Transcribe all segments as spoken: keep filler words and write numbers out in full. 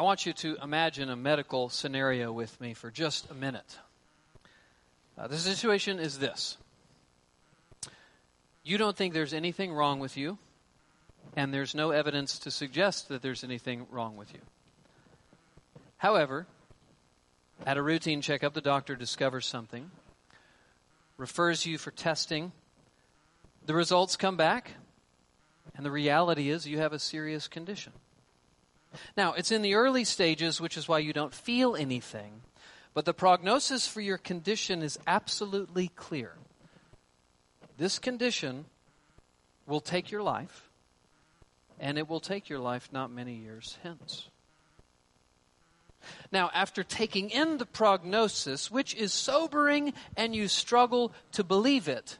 I want you to imagine a medical scenario with me for just a minute. Uh, the situation is this. You don't think there's anything wrong with you, and there's no evidence to suggest that there's anything wrong with you. However, at a routine checkup, the doctor discovers something, refers you for testing. The results come back, and the reality is you have a serious condition. Now, it's in the early stages, which is why you don't feel anything, but the prognosis for your condition is absolutely clear. This condition will take your life, and it will take your life not many years hence. Now, after taking in the prognosis, which is sobering and you struggle to believe it,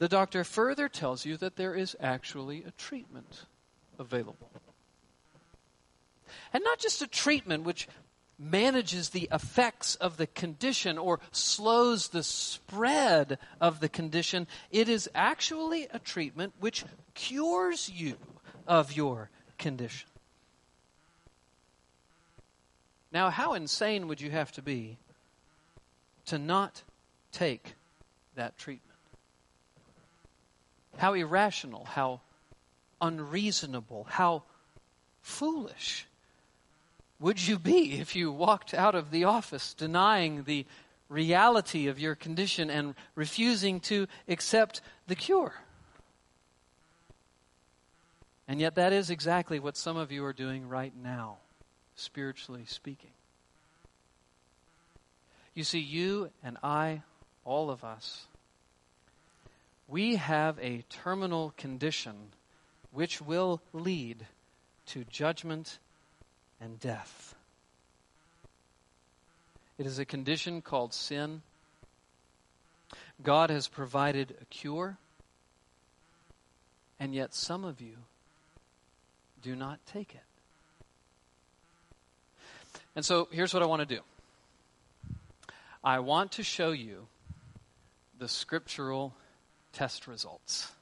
the doctor further tells you that there is actually a treatment available. And not just a treatment which manages the effects of the condition or slows the spread of the condition. It is actually a treatment which cures you of your condition. Now, how insane would you have to be to not take that treatment? How irrational, how unreasonable, how foolish would you be if you walked out of the office denying the reality of your condition and refusing to accept the cure? And yet that is exactly what some of you are doing right now, spiritually speaking. You see, you and I, all of us, we have a terminal condition which will lead to judgment and death. It is a condition called sin. God has provided a cure, and yet some of you do not take it. And so here's what I want to do. I want to show you the scriptural test results.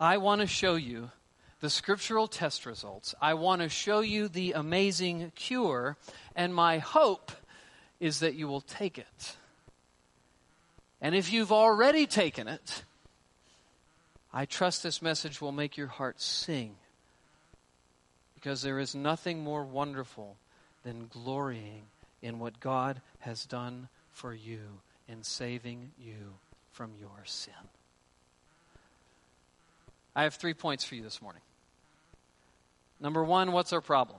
I want to show you the scriptural test results. I want to show you the amazing cure, and my hope is that you will take it. And if you've already taken it, I trust this message will make your heart sing, because there is nothing more wonderful than glorying in what God has done for you in saving you from your sin. I have three points for you this morning. Number one, what's our problem?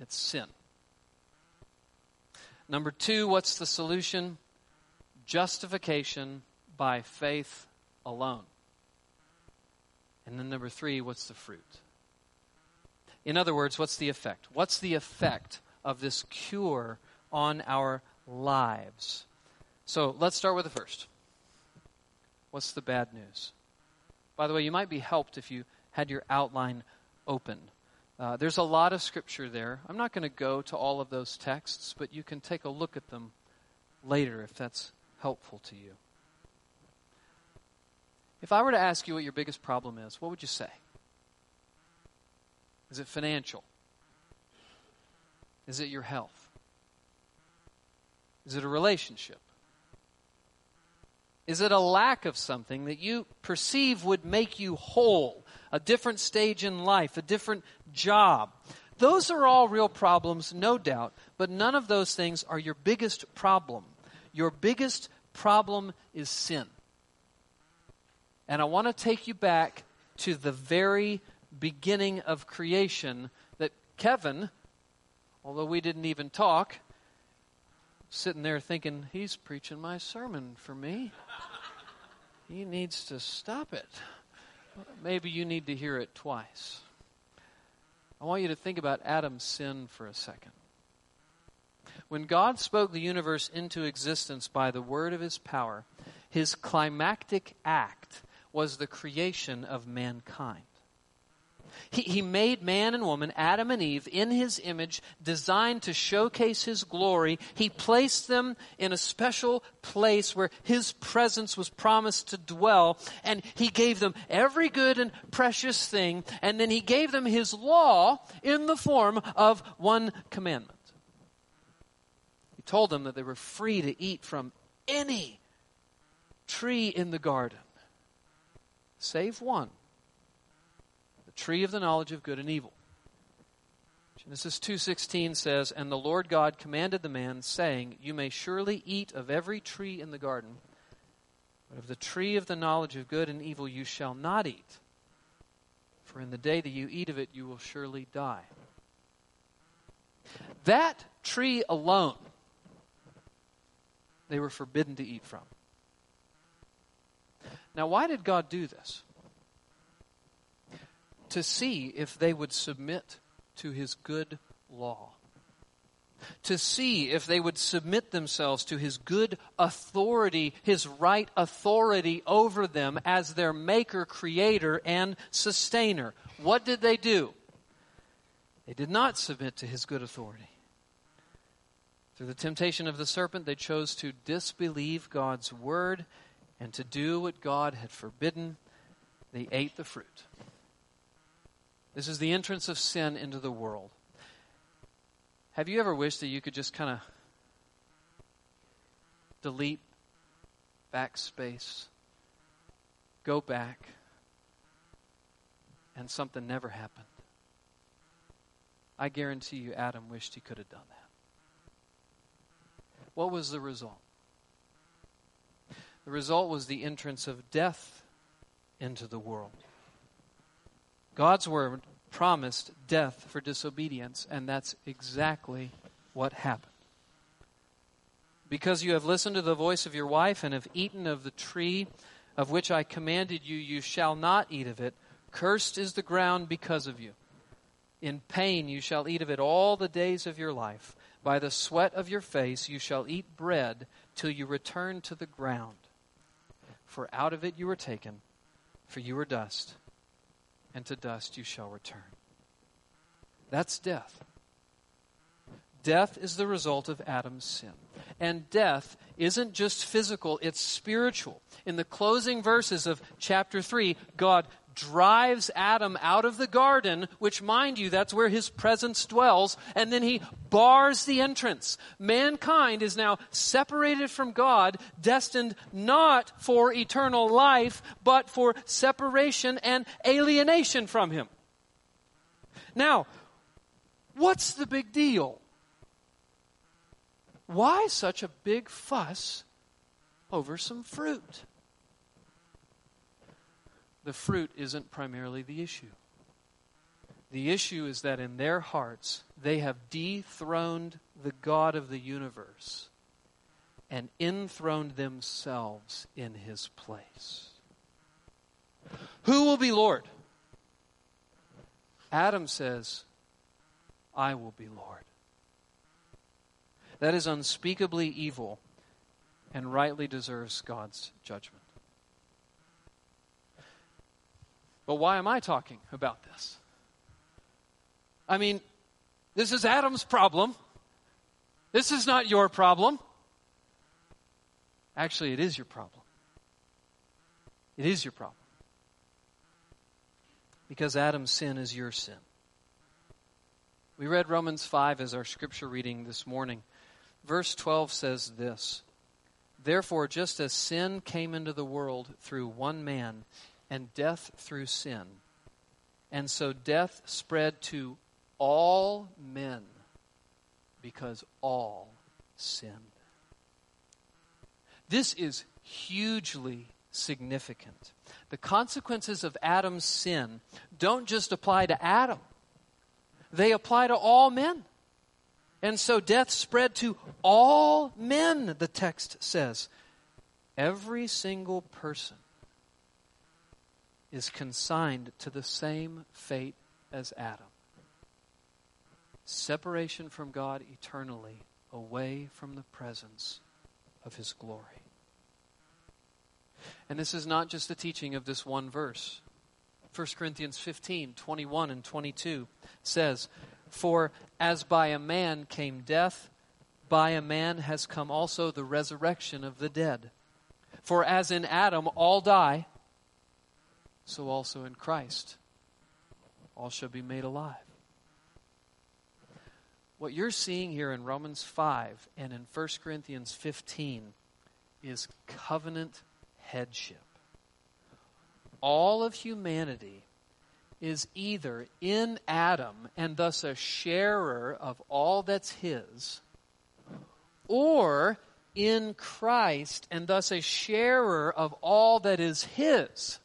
It's sin. Number two, what's the solution? Justification by faith alone. And then number three, what's the fruit? In other words, what's the effect? What's the effect of this cure on our lives? So let's start with the first. What's the bad news? By the way, you might be helped if you had your outline open. Uh, there's a lot of scripture there. I'm not going to go to all of those texts, but you can take a look at them later if that's helpful to you. If I were to ask you what your biggest problem is, what would you say? Is it financial? Is it your health? Is it a relationship? Is it a lack of something that you perceive would make you whole? A different stage in life, a different job. Those are all real problems, no doubt, but none of those things are your biggest problem. Your biggest problem is sin. And I want to take you back to the very beginning of creation that Kevin, although we didn't even talk, sitting there thinking, he's preaching my sermon for me. He needs to stop it. Maybe you need to hear it twice. I want you to think about Adam's sin for a second. When God spoke the universe into existence by the word of his power, his climactic act was the creation of mankind. He, he made man and woman, Adam and Eve, in his image, designed to showcase his glory. He placed them in a special place where his presence was promised to dwell, and he gave them every good and precious thing, and then he gave them his law in the form of one commandment. He told them that they were free to eat from any tree in the garden, save one. Tree of the knowledge of good and evil. Genesis two sixteen says, "And the Lord God commanded the man, saying, You may surely eat of every tree in the garden, but of the tree of the knowledge of good and evil you shall not eat. For in the day that you eat of it, you will surely die." That tree alone, they were forbidden to eat from. Now, why did God do this? To see if they would submit to his good law. To see if they would submit themselves to his good authority, his right authority over them as their maker, creator, and sustainer. What did they do? They did not submit to his good authority. Through the temptation of the serpent, they chose to disbelieve God's word and to do what God had forbidden. They ate the fruit. This is the entrance of sin into the world. Have you ever wished that you could just kind of delete, backspace, go back, and something never happened? I guarantee you Adam wished he could have done that. What was the result? The result was the entrance of death into the world. God's word promised death for disobedience, and that's exactly what happened. "Because you have listened to the voice of your wife and have eaten of the tree of which I commanded you, you shall not eat of it. Cursed is the ground because of you. In pain you shall eat of it all the days of your life. By the sweat of your face you shall eat bread till you return to the ground. For out of it you were taken, for you were dust, and to dust you shall return." That's death. Death is the result of Adam's sin. And death isn't just physical, it's spiritual. In the closing verses of chapter three, God drives Adam out of the garden, which, mind you, that's where his presence dwells, and then he bars the entrance. Mankind is now separated from God, destined not for eternal life, but for separation and alienation from him. Now, what's the big deal? Why such a big fuss over some fruit? The fruit isn't primarily the issue. The issue is that in their hearts, they have dethroned the God of the universe and enthroned themselves in his place. Who will be Lord? Adam says, "I will be Lord." That is unspeakably evil and rightly deserves God's judgment. But why am I talking about this? I mean, this is Adam's problem. This is not your problem. Actually, it is your problem. It is your problem. Because Adam's sin is your sin. We read Romans five as our scripture reading this morning. Verse twelve says this, "Therefore, just as sin came into the world through one man, and death through sin, and so death spread to all men, because all sinned." This is hugely significant. The consequences of Adam's sin don't just apply to Adam. They apply to all men. And so death spread to all men, the text says. Every single person is consigned to the same fate as Adam. Separation from God eternally, away from the presence of his glory. And this is not just the teaching of this one verse. First Corinthians fifteen, twenty-one and twenty-two says, "For as by a man came death, by a man has come also the resurrection of the dead. For as in Adam all die, so also in Christ all shall be made alive." What you're seeing here in Romans five and in First Corinthians fifteen is covenant headship. All of humanity is either in Adam and thus a sharer of all that's his, or in Christ and thus a sharer of all that is his.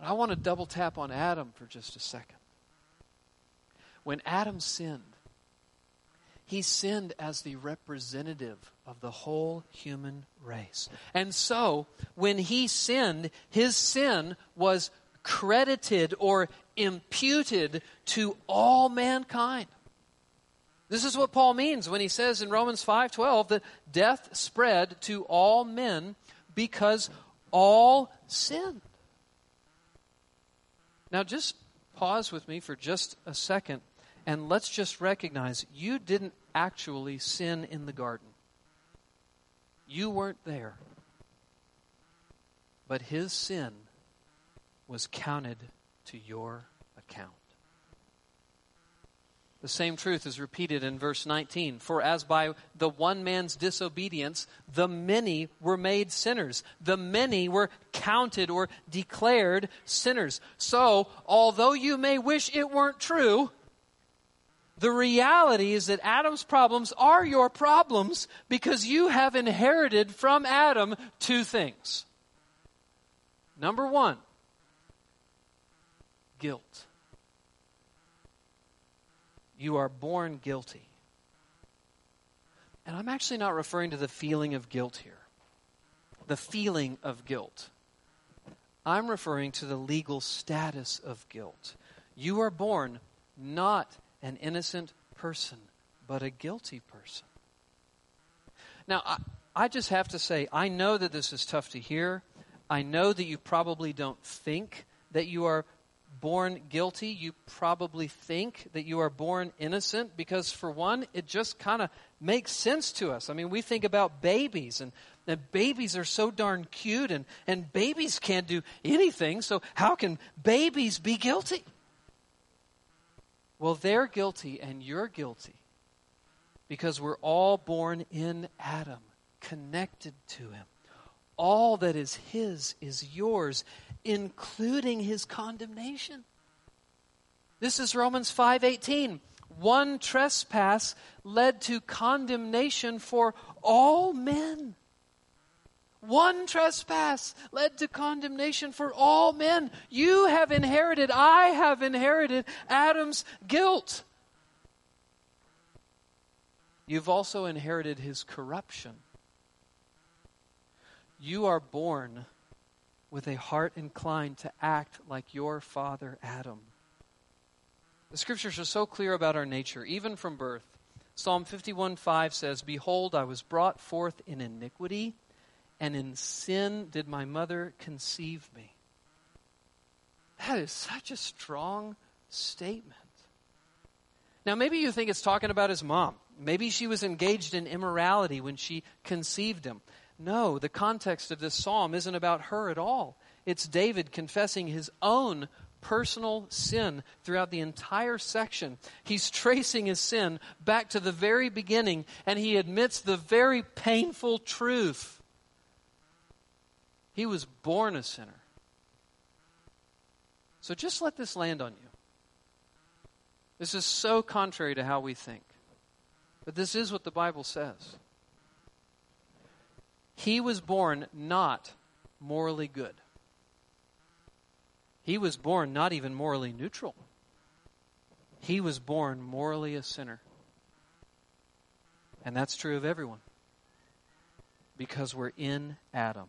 I want to double tap on Adam for just a second. When Adam sinned, he sinned as the representative of the whole human race. And so, when he sinned, his sin was credited or imputed to all mankind. This is what Paul means when he says in Romans five twelve that death spread to all men because all sinned. Now just pause with me for just a second. And let's just recognize you didn't actually sin in the garden. You weren't there. But his sin was counted to your account. The same truth is repeated in verse nineteen. For as by the one man's disobedience, the many were made sinners. The many were counted or declared sinners. So, although you may wish it weren't true, the reality is that Adam's problems are your problems because you have inherited from Adam two things. Number one, guilt. You are born guilty. And I'm actually not referring to the feeling of guilt here. The feeling of guilt. I'm referring to the legal status of guilt. You are born not guilty. An innocent person, but a guilty person. Now, I, I just have to say, I know that this is tough to hear. I know that you probably don't think that you are born guilty. You probably think that you are born innocent because, for one, it just kind of makes sense to us. I mean, we think about babies, and, and babies are so darn cute, and, and babies can't do anything, so how can babies be guilty? Well, they're guilty and you're guilty because we're all born in Adam, connected to him. All that is his is yours, including his condemnation. This is Romans five eighteen. One trespass led to condemnation for all men. One trespass led to condemnation for all men. You have inherited, I have inherited Adam's guilt. You've also inherited his corruption. You are born with a heart inclined to act like your father Adam. The scriptures are so clear about our nature, even from birth. Psalm fifty-one five says, "Behold, I was brought forth in iniquity, and in sin did my mother conceive me." That is such a strong statement. Now, maybe you think it's talking about his mom. Maybe she was engaged in immorality when she conceived him. No, the context of this psalm isn't about her at all. It's David confessing his own personal sin throughout the entire section. He's tracing his sin back to the very beginning, and he admits the very painful truth. He was born a sinner. So just let this land on you. This is so contrary to how we think. But this is what the Bible says. He was born not morally good. He was born not even morally neutral. He was born morally a sinner. And that's true of everyone. Because we're in Adam.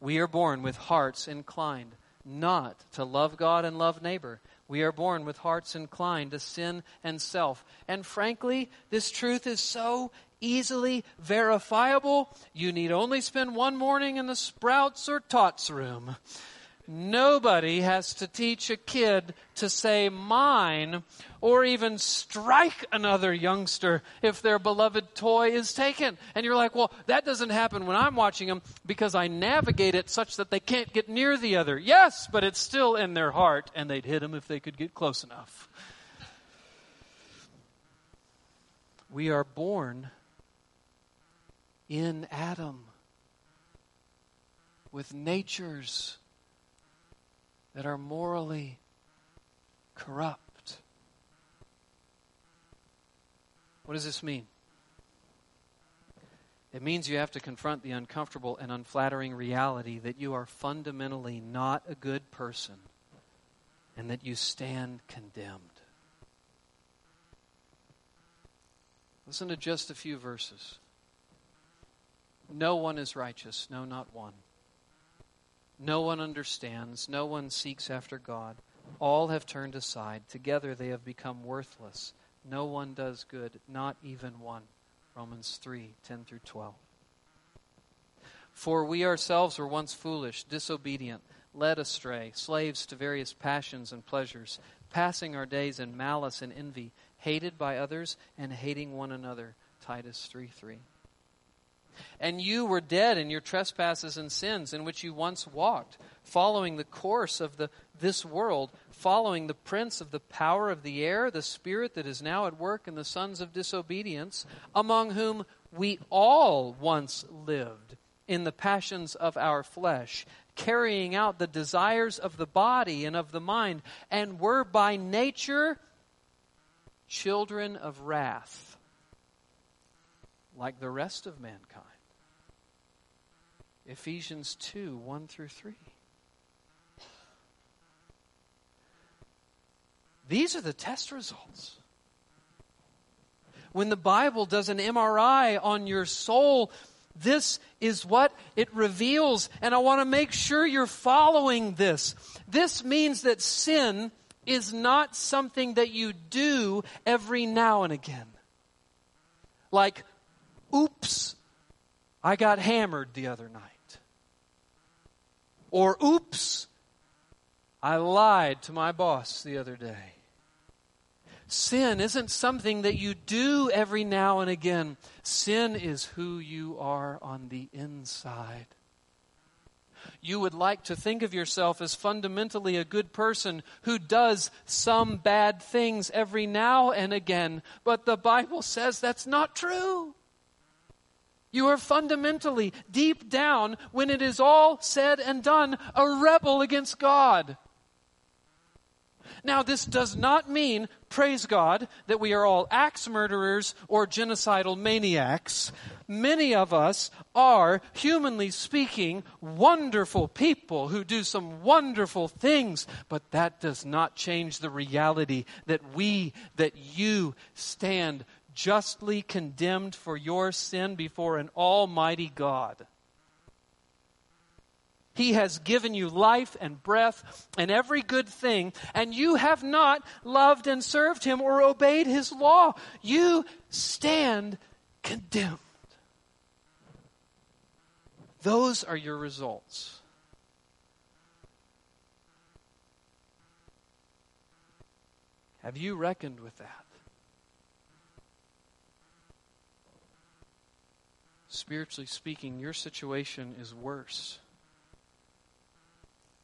We are born with hearts inclined not to love God and love neighbor. We are born with hearts inclined to sin and self. And frankly, this truth is so easily verifiable. You need only spend one morning in the Sprouts or Tots room. Nobody has to teach a kid to say mine or even strike another youngster if their beloved toy is taken. And you're like, well, that doesn't happen when I'm watching them because I navigate it such that they can't get near the other. Yes, but it's still in their heart, and they'd hit him if they could get close enough. We are born in Adam with natures that are morally corrupt. What does this mean? It means you have to confront the uncomfortable and unflattering reality that you are fundamentally not a good person and that you stand condemned. Listen to just a few verses. No one is righteous, no, not one. No one understands. No one seeks after God. All have turned aside. Together they have become worthless. No one does good, not even one. Romans three, ten through twelve. For we ourselves were once foolish, disobedient, led astray, slaves to various passions and pleasures, passing our days in malice and envy, hated by others and hating one another. Titus three, three. And you were dead in your trespasses and sins in which you once walked, following the course of the this world, following the prince of the power of the air, the spirit that is now at work in the sons of disobedience, among whom we all once lived in the passions of our flesh, carrying out the desires of the body and of the mind, and were by nature children of wrath, like the rest of mankind. Ephesians two, one through three. These are the test results. When the Bible does an M R I on your soul, this is what it reveals, and I want to make sure you're following this. This means that sin is not something that you do every now and again. Like, oops, I got hammered the other night. Or, oops, I lied to my boss the other day. Sin isn't something that you do every now and again. Sin is who you are on the inside. You would like to think of yourself as fundamentally a good person who does some bad things every now and again, but the Bible says that's not true. You are fundamentally, deep down, when it is all said and done, a rebel against God. Now, this does not mean, praise God, that we are all axe murderers or genocidal maniacs. Many of us are, humanly speaking, wonderful people who do some wonderful things, but that does not change the reality that we, that you stand justly condemned for your sin before an almighty God. He has given you life and breath and every good thing, and you have not loved and served Him or obeyed His law. You stand condemned. Those are your results. Have you reckoned with that? Spiritually speaking, your situation is worse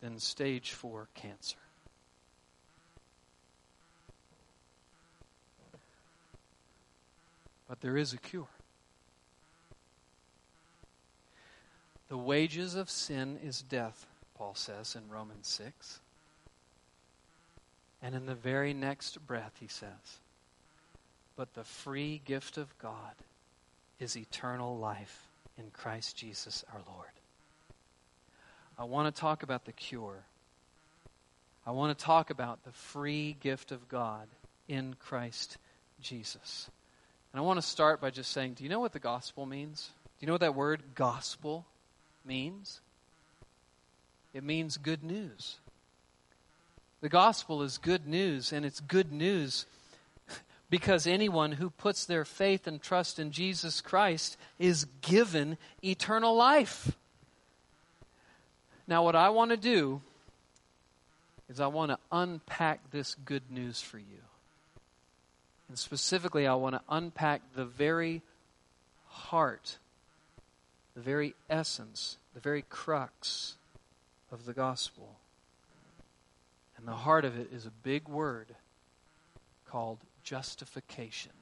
than stage four cancer. But there is a cure. The wages of sin is death, Paul says in Romans six. And in the very next breath he says, but the free gift of God is eternal life in Christ Jesus our Lord. I want to talk about the cure. I want to talk about the free gift of God in Christ Jesus. And I want to start by just saying, do you know what the gospel means? Do you know what that word gospel means? It means good news. The gospel is good news, and it's good news because anyone who puts their faith and trust in Jesus Christ is given eternal life. Now, what I want to do is I want to unpack this good news for you. And specifically, I want to unpack the very heart, the very essence, the very crux of the gospel. And the heart of it is a big word called justification.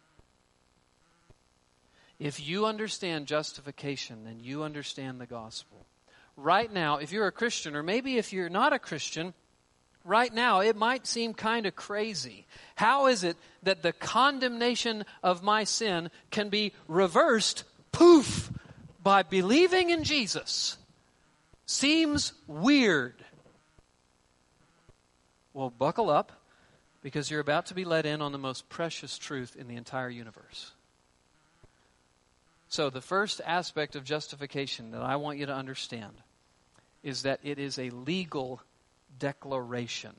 If you understand justification, then you understand the gospel. Right now, if you're a Christian, or maybe if you're not a Christian, right now it might seem kind of crazy. How is it that the condemnation of my sin can be reversed, poof, by believing in Jesus? Seems weird. Well, buckle up, because you're about to be let in on the most precious truth in the entire universe. So the first aspect of justification that I want you to understand is that it is a legal declaration.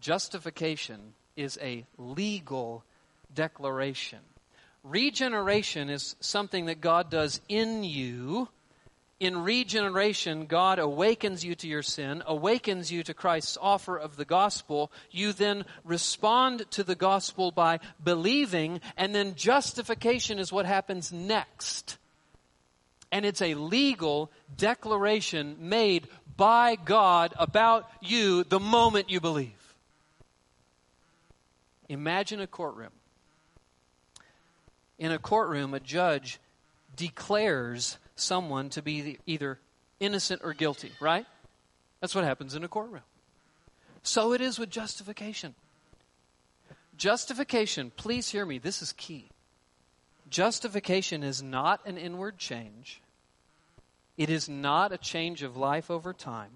Justification is a legal declaration. Regeneration is something that God does in you. In regeneration, God awakens you to your sin, awakens you to Christ's offer of the gospel. You then respond to the gospel by believing, and then justification is what happens next. And it's a legal declaration made by God about you the moment you believe. Imagine a courtroom. In a courtroom, a judge declares someone to be either innocent or guilty, right? That's what happens in a courtroom. So it is with justification. Justification, please hear me, this is key. Justification is not an inward change. It is not a change of life over time.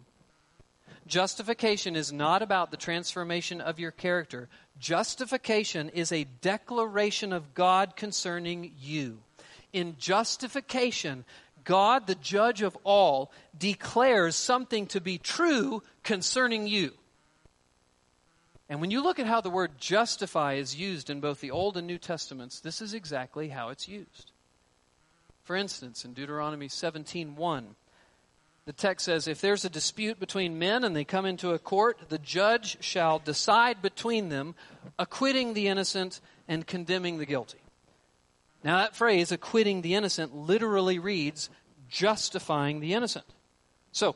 Justification is not about the transformation of your character. Justification is a declaration of God concerning you. In justification, God, the judge of all, declares something to be true concerning you. And when you look at how the word justify is used in both the Old and New Testaments, this is exactly how it's used. For instance, in Deuteronomy seventeen one, the text says, "If there's a dispute between men and they come into a court, the judge shall decide between them, acquitting the innocent and condemning the guilty." Now that phrase, acquitting the innocent, literally reads, justifying the innocent. So,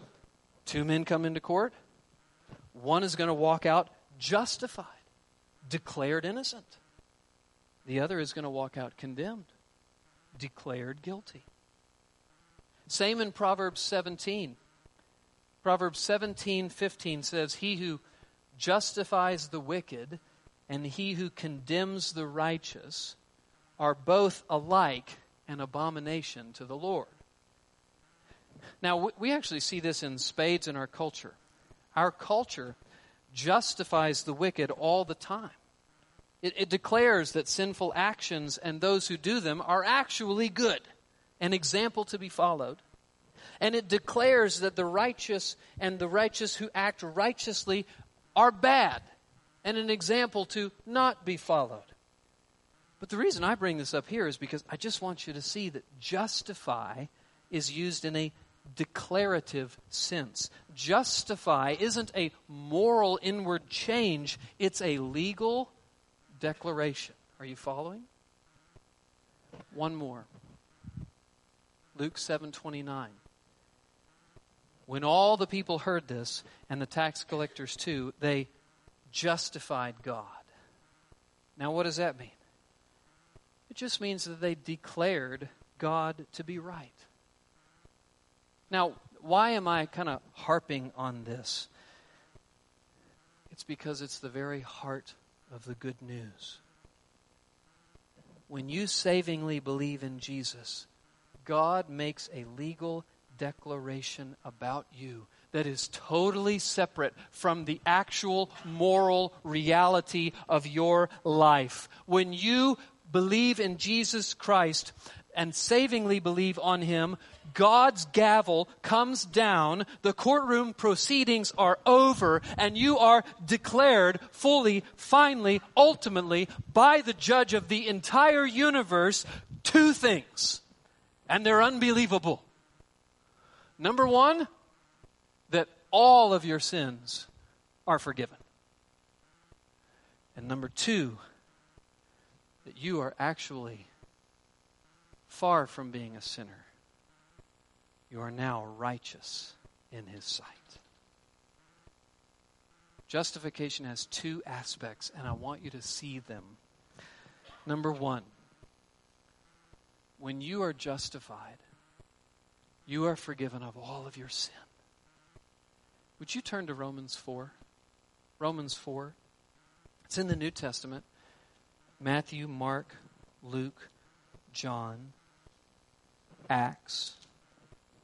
two men come into court. One is going to walk out justified, declared innocent. The other is going to walk out condemned, declared guilty. Same in Proverbs seventeen. Proverbs seventeen fifteen says, "He who justifies the wicked and he who condemns the righteous are both alike an abomination to the Lord." Now, we actually see this in spades in our culture. Our culture justifies the wicked all the time. It, it declares that sinful actions and those who do them are actually good, an example to be followed. And it declares that the righteous and the righteous who act righteously are bad, and an example to not be followed. But the reason I bring this up here is because I just want you to see that justify is used in a declarative sense. Justify isn't a moral inward change. It's a legal declaration. Are you following? One more. Luke seven twenty-nine. "When all the people heard this, and the tax collectors too, they justified God." Now what does that mean? It just means that they declared God to be right. Now, why am I kind of harping on this? It's because it's the very heart of the good news. When you savingly believe in Jesus, God makes a legal declaration about you that is totally separate from the actual moral reality of your life. When you believe in Jesus Christ and savingly believe on him, God's gavel comes down, the courtroom proceedings are over, and you are declared fully, finally, ultimately, by the judge of the entire universe, two things. And they're unbelievable. Number one, that all of your sins are forgiven. And number two, that you are actually far from being a sinner. You are now righteous in His sight. Justification has two aspects, and I want you to see them. Number one, when you are justified, you are forgiven of all of your sin. Would you turn to Romans four? Romans four. It's in the New Testament. Matthew, Mark, Luke, John, Acts,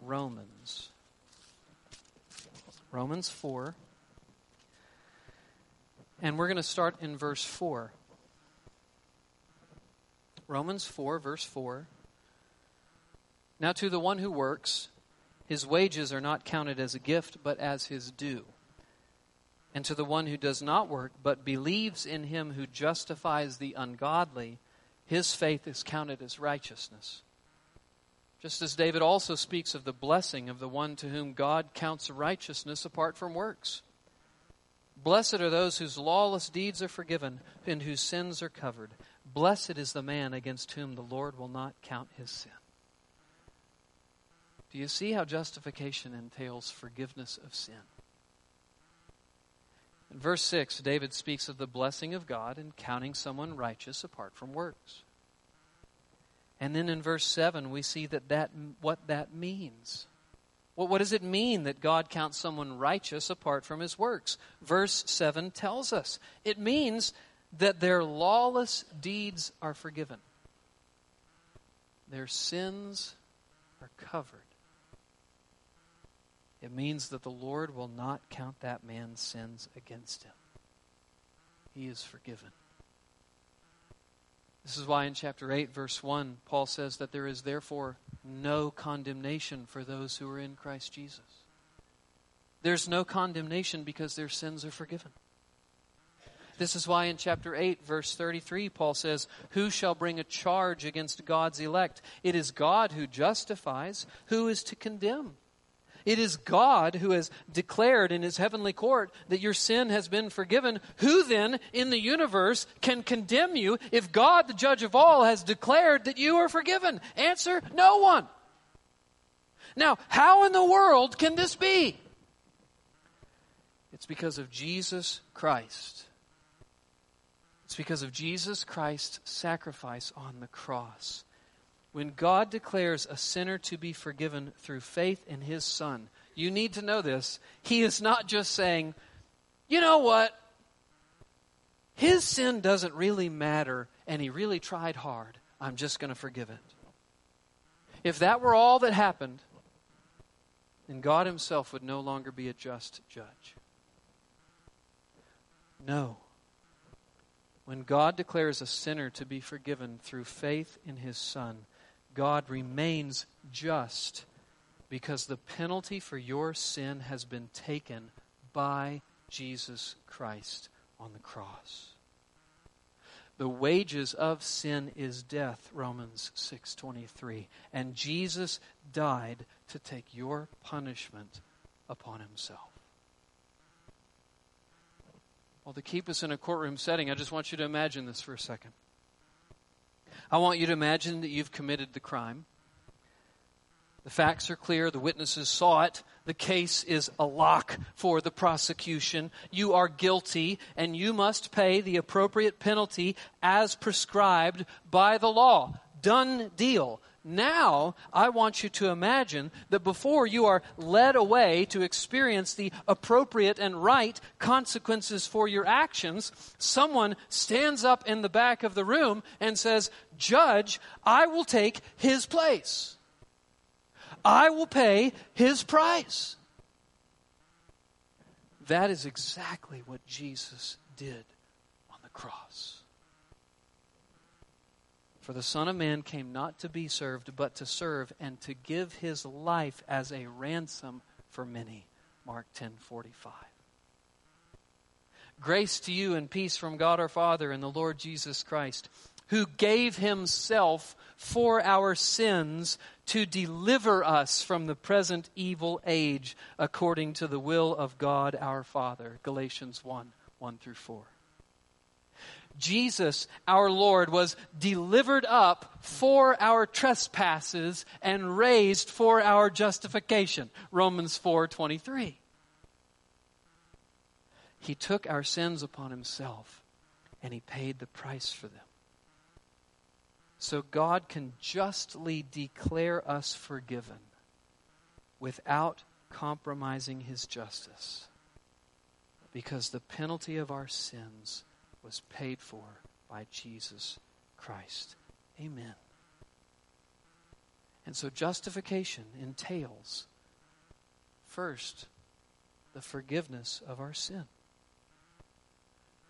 Romans. Romans four. And we're going to start in verse four. Romans four, verse four. Now to the one who works, his wages are not counted as a gift, but as his due. And to the one who does not work, but believes in Him who justifies the ungodly, his faith is counted as righteousness. Just as David also speaks of the blessing of the one to whom God counts righteousness apart from works. Blessed are those whose lawless deeds are forgiven and whose sins are covered. Blessed is the man against whom the Lord will not count his sin. Do you see how justification entails forgiveness of sin? In verse six, David speaks of the blessing of God in counting someone righteous apart from works. And then in verse seven, we see that, that what that means. Well, what does it mean that God counts someone righteous apart from his works? Verse seven tells us. It means that their lawless deeds are forgiven. Their sins are covered. It means that the Lord will not count that man's sins against him. He is forgiven. This is why in chapter eight, verse one, Paul says that there is therefore no condemnation for those who are in Christ Jesus. There's no condemnation because their sins are forgiven. This is why in chapter eight, verse thirty-three, Paul says, "Who shall bring a charge against God's elect? It is God who justifies. Who is to condemn? It is God who has declared in His heavenly court that your sin has been forgiven. Who then in the universe can condemn you if God, the judge of all, has declared that you are forgiven?" Answer, no one. Now, how in the world can this be? It's because of Jesus Christ. It's because of Jesus Christ's sacrifice on the cross. When God declares a sinner to be forgiven through faith in His Son, you need to know this, He is not just saying, you know what, his sin doesn't really matter and he really tried hard, I'm just going to forgive it. If that were all that happened, then God Himself would no longer be a just judge. No. When God declares a sinner to be forgiven through faith in His Son, God remains just because the penalty for your sin has been taken by Jesus Christ on the cross. The wages of sin is death, Romans six twenty-three, and Jesus died to take your punishment upon Himself. Well, to keep us in a courtroom setting, I just want you to imagine this for a second. I want you to imagine that you've committed the crime. The facts are clear. The witnesses saw it. The case is a lock for the prosecution. You are guilty, and you must pay the appropriate penalty as prescribed by the law. Done deal. Now, I want you to imagine that before you are led away to experience the appropriate and right consequences for your actions, someone stands up in the back of the room and says, "Judge, I will take his place. I will pay his price." That is exactly what Jesus did on the cross. For the Son of Man came not to be served, but to serve and to give His life as a ransom for many. Mark ten forty-five. Grace to you and peace from God our Father and the Lord Jesus Christ, who gave Himself for our sins to deliver us from the present evil age according to the will of God our Father. Galatians one, one through four. Jesus, our Lord, was delivered up for our trespasses and raised for our justification. Romans four twenty-three. He took our sins upon himself and he paid the price for them. So God can justly declare us forgiven without compromising his justice, because the penalty of our sins was paid for by Jesus Christ. Amen. And so justification entails, first, the forgiveness of our sin.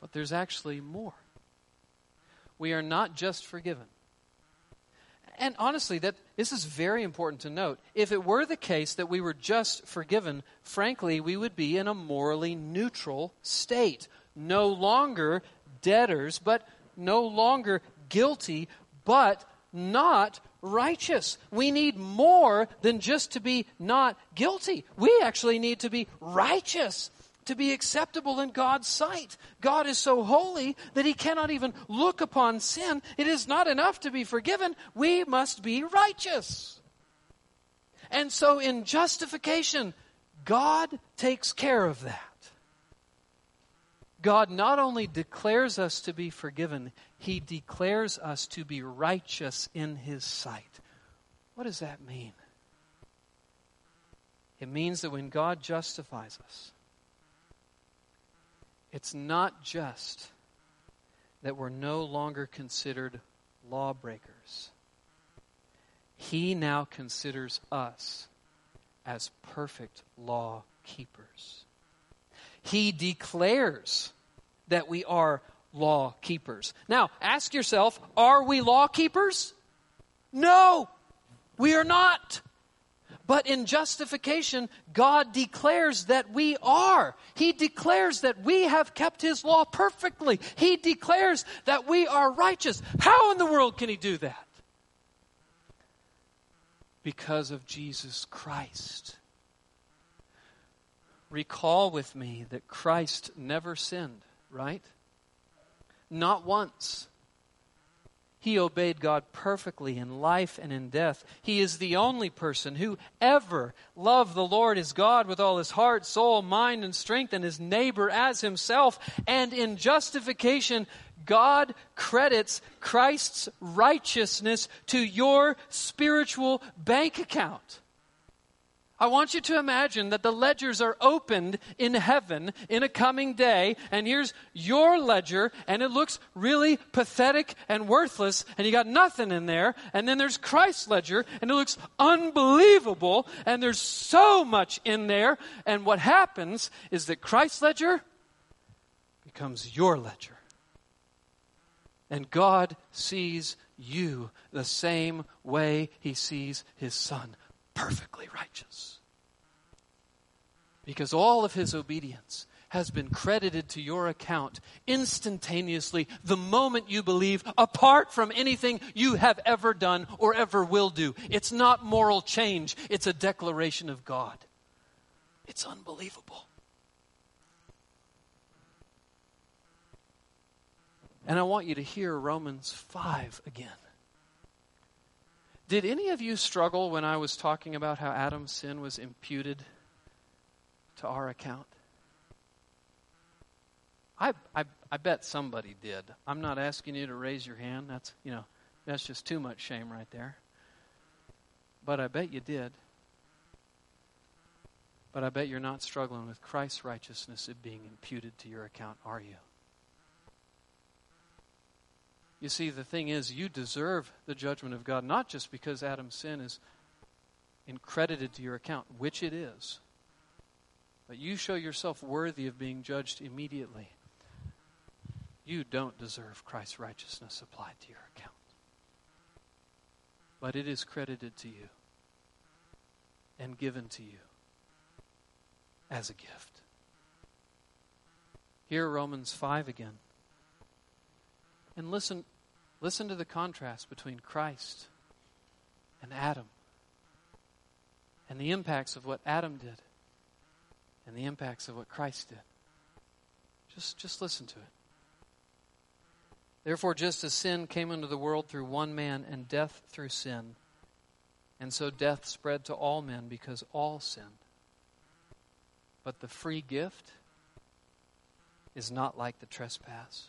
But there's actually more. We are not just forgiven. And honestly, that this is very important to note. If it were the case that we were just forgiven, frankly, we would be in a morally neutral state. No longer debtors, but no longer guilty, but not righteous. We need more than just to be not guilty. We actually need to be righteous, to be acceptable in God's sight. God is so holy that he cannot even look upon sin. It is not enough to be forgiven. We must be righteous. And so in justification, God takes care of that. God not only declares us to be forgiven, he declares us to be righteous in his sight. What does that mean? It means that when God justifies us, it's not just that we're no longer considered lawbreakers. He now considers us as perfect law keepers. He declares that we are law keepers. Now, ask yourself, are we law keepers? No, we are not. But in justification, God declares that we are. He declares that we have kept his law perfectly. He declares that we are righteous. How in the world can he do that? Because of Jesus Christ. Recall with me that Christ never sinned, right? Not once. He obeyed God perfectly in life and in death. He is the only person who ever loved the Lord his God with all his heart, soul, mind, and strength, and his neighbor as himself. And in justification, God credits Christ's righteousness to your spiritual bank account. I want you to imagine that the ledgers are opened in heaven in a coming day, and here's your ledger, and it looks really pathetic and worthless, and you got nothing in there. And then there's Christ's ledger, and it looks unbelievable, and there's so much in there. And what happens is that Christ's ledger becomes your ledger. And God sees you the same way he sees his Son. Perfectly righteous. Because all of his obedience has been credited to your account instantaneously, the moment you believe, apart from anything you have ever done or ever will do. It's not moral change. It's a declaration of God. It's unbelievable. And I want you to hear Romans five again. Did any of you struggle when I was talking about how Adam's sin was imputed to our account? I, I I bet somebody did. I'm not asking you to raise your hand. That's, you know, that's just too much shame right there. But I bet you did. But I bet you're not struggling with Christ's righteousness being imputed to your account, are you? You see, the thing is, you deserve the judgment of God, not just because Adam's sin is credited to your account, which it is, but you show yourself worthy of being judged immediately. You don't deserve Christ's righteousness applied to your account, but it is credited to you and given to you as a gift. Hear Romans five again. And listen, listen to the contrast between Christ and Adam, and the impacts of what Adam did and the impacts of what Christ did. Just, just listen to it. Therefore, just as sin came into the world through one man, and death through sin, and so death spread to all men because all sinned. But the free gift is not like the trespass.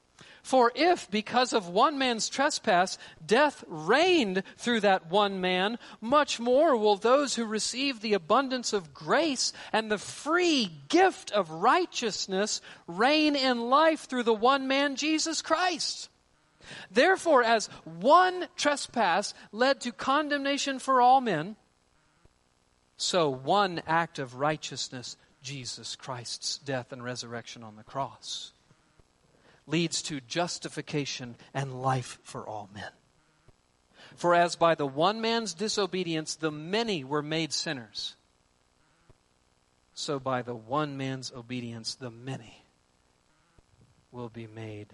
For if, because of one man's trespass, death reigned through that one man, much more will those who receive the abundance of grace and the free gift of righteousness reign in life through the one man, Jesus Christ. Therefore, as one trespass led to condemnation for all men, so one act of righteousness, Jesus Christ's death and resurrection on the cross, leads to justification and life for all men. For as by the one man's disobedience the many were made sinners, so by the one man's obedience the many will be made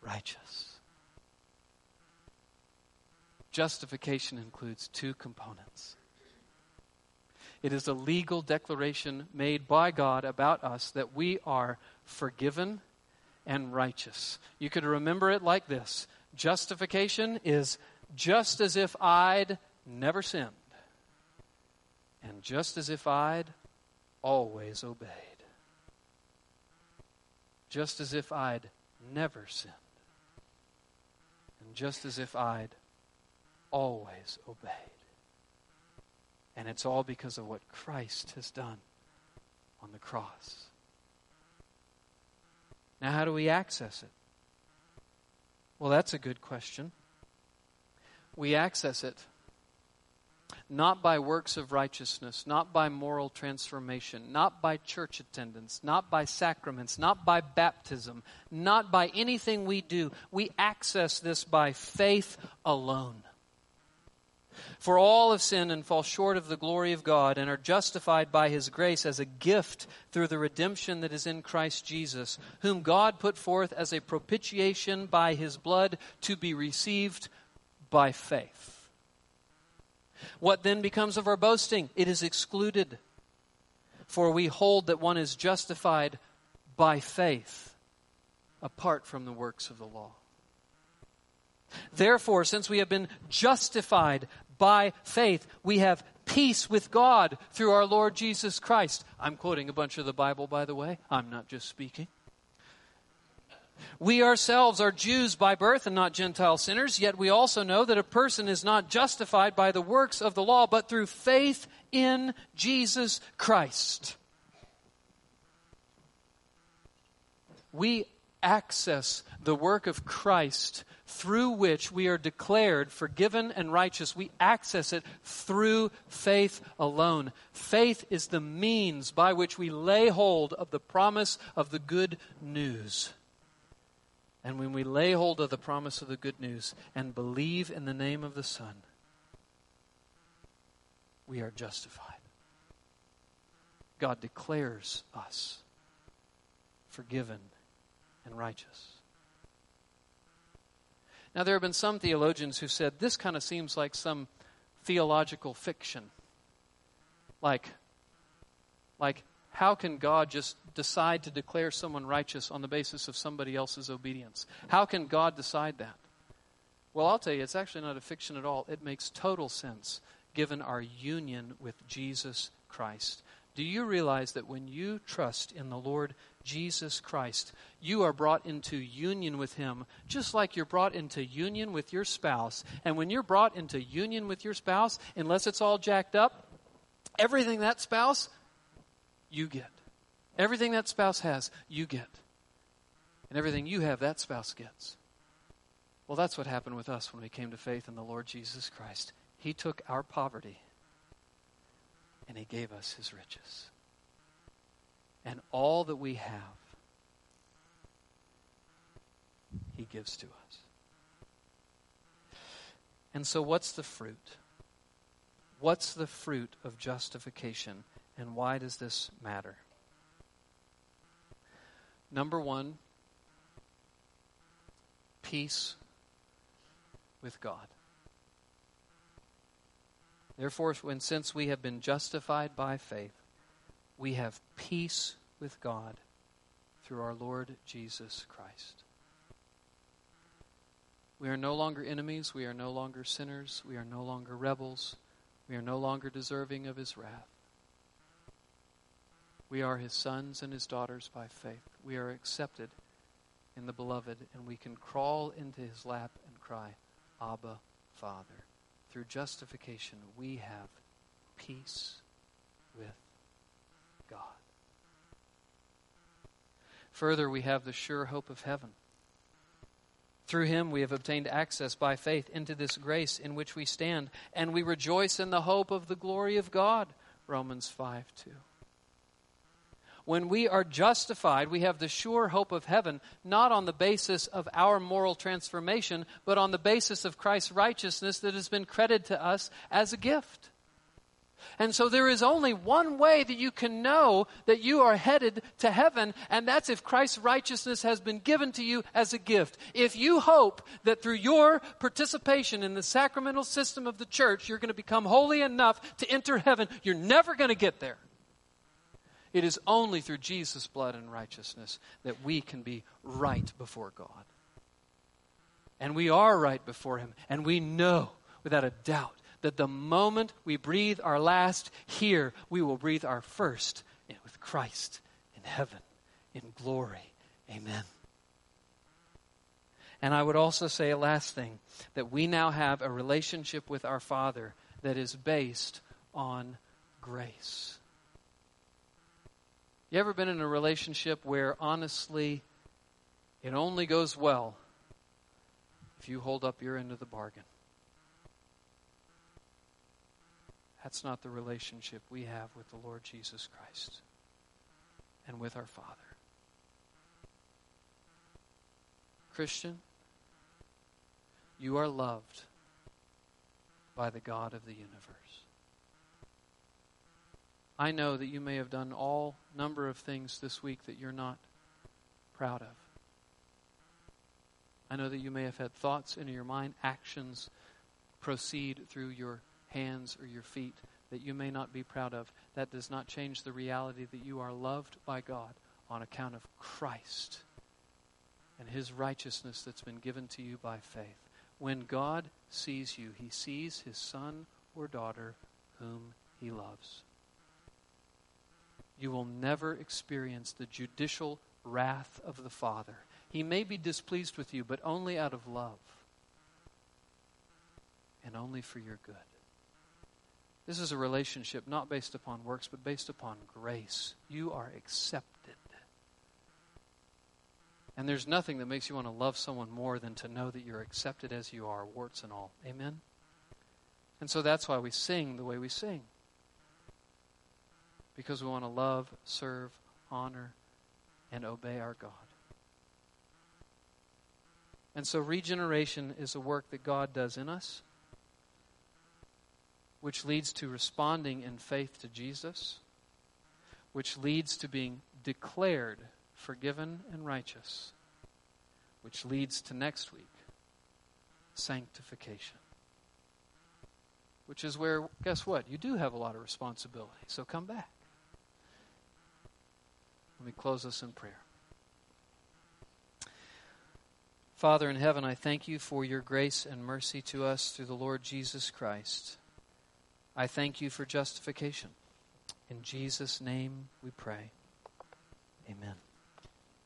righteous. Justification includes two components. It is a legal declaration made by God about us that we are forgiven and righteous. You could remember it like this. Justification is just as if I'd never sinned, and just as if I'd always obeyed. Just as if I'd never sinned, and just as if I'd always obeyed. And it's all because of what Christ has done on the cross. Now, how do we access it? Well, that's a good question. We access it not by works of righteousness, not by moral transformation, not by church attendance, not by sacraments, not by baptism, not by anything we do. We access this by faith alone. For all have sinned and fall short of the glory of God and are justified by His grace as a gift through the redemption that is in Christ Jesus, whom God put forth as a propitiation by His blood to be received by faith. What then becomes of our boasting? It is excluded. For we hold that one is justified by faith apart from the works of the law. Therefore, since we have been justified by faith, we have peace with God through our Lord Jesus Christ. I'm quoting a bunch of the Bible, by the way. I'm not just speaking. We ourselves are Jews by birth and not Gentile sinners, yet we also know that a person is not justified by the works of the law, but through faith in Jesus Christ. We access the work of Christ through which we are declared forgiven and righteous. We access it through faith alone. Faith is the means by which we lay hold of the promise of the good news. And when we lay hold of the promise of the good news and believe in the name of the Son, we are justified. God declares us forgiven and righteous. Now, there have been some theologians who said this kind of seems like some theological fiction. Like, like, how can God just decide to declare someone righteous on the basis of somebody else's obedience? How can God decide that? Well, I'll tell you, it's actually not a fiction at all. It makes total sense given our union with Jesus Christ. Do you realize that when you trust in the Lord Jesus Christ, you are brought into union with Him, just like you're brought into union with your spouse? And when you're brought into union with your spouse, unless it's all jacked up, everything that spouse, you get. Everything that spouse has, you get. And everything you have, that spouse gets. Well, that's what happened with us when we came to faith in the Lord Jesus Christ. He took our poverty and He gave us His riches. And all that we have, He gives to us. And so what's the fruit? What's the fruit of justification, and why does this matter? Number one, peace with God. Therefore, when since we have been justified by faith, we have peace with God through our Lord Jesus Christ. We are no longer enemies. We are no longer sinners. We are no longer rebels. We are no longer deserving of his wrath. We are his sons and his daughters by faith. We are accepted in the beloved, and we can crawl into his lap and cry, Abba, Father. Through justification, we have peace with God. Further, we have the sure hope of heaven. Through him we have obtained access by faith into this grace in which we stand, and we rejoice in the hope of the glory of God, Romans five two. When we are justified, we have the sure hope of heaven, not on the basis of our moral transformation, but on the basis of Christ's righteousness that has been credited to us as a gift. And so there is only one way that you can know that you are headed to heaven, and that's if Christ's righteousness has been given to you as a gift. If you hope that through your participation in the sacramental system of the church, you're going to become holy enough to enter heaven, you're never going to get there. It is only through Jesus' blood and righteousness that we can be right before God. And we are right before him, and we know without a doubt that the moment we breathe our last here, we will breathe our first with Christ in heaven, in glory. Amen. And I would also say a last thing, that we now have a relationship with our Father that is based on grace. You ever been in a relationship where, honestly, it only goes well if you hold up your end of the bargain? That's not the relationship we have with the Lord Jesus Christ and with our Father. Christian, you are loved by the God of the universe. I know that you may have done all number of things this week that you're not proud of. I know that you may have had thoughts in your mind, actions proceed through your hands or your feet that you may not be proud of. That does not change the reality that you are loved by God on account of Christ and his righteousness that's been given to you by faith. When God sees you, he sees his son or daughter whom he loves. You will never experience the judicial wrath of the Father. He may be displeased with you, but only out of love and only for your good. This is a relationship not based upon works, but based upon grace. You are accepted. And there's nothing that makes you want to love someone more than to know that you're accepted as you are, warts and all. Amen? And so that's why we sing the way we sing. Because we want to love, serve, honor, and obey our God. And so regeneration is a work that God does in us, which leads to responding in faith to Jesus, which leads to being declared forgiven and righteous, which leads to next week, sanctification, which is where, guess what, you do have a lot of responsibility, so come back. Let me close us in prayer. Father in heaven, I thank you for your grace and mercy to us through the Lord Jesus Christ. I thank you for justification. In Jesus' name we pray. Amen.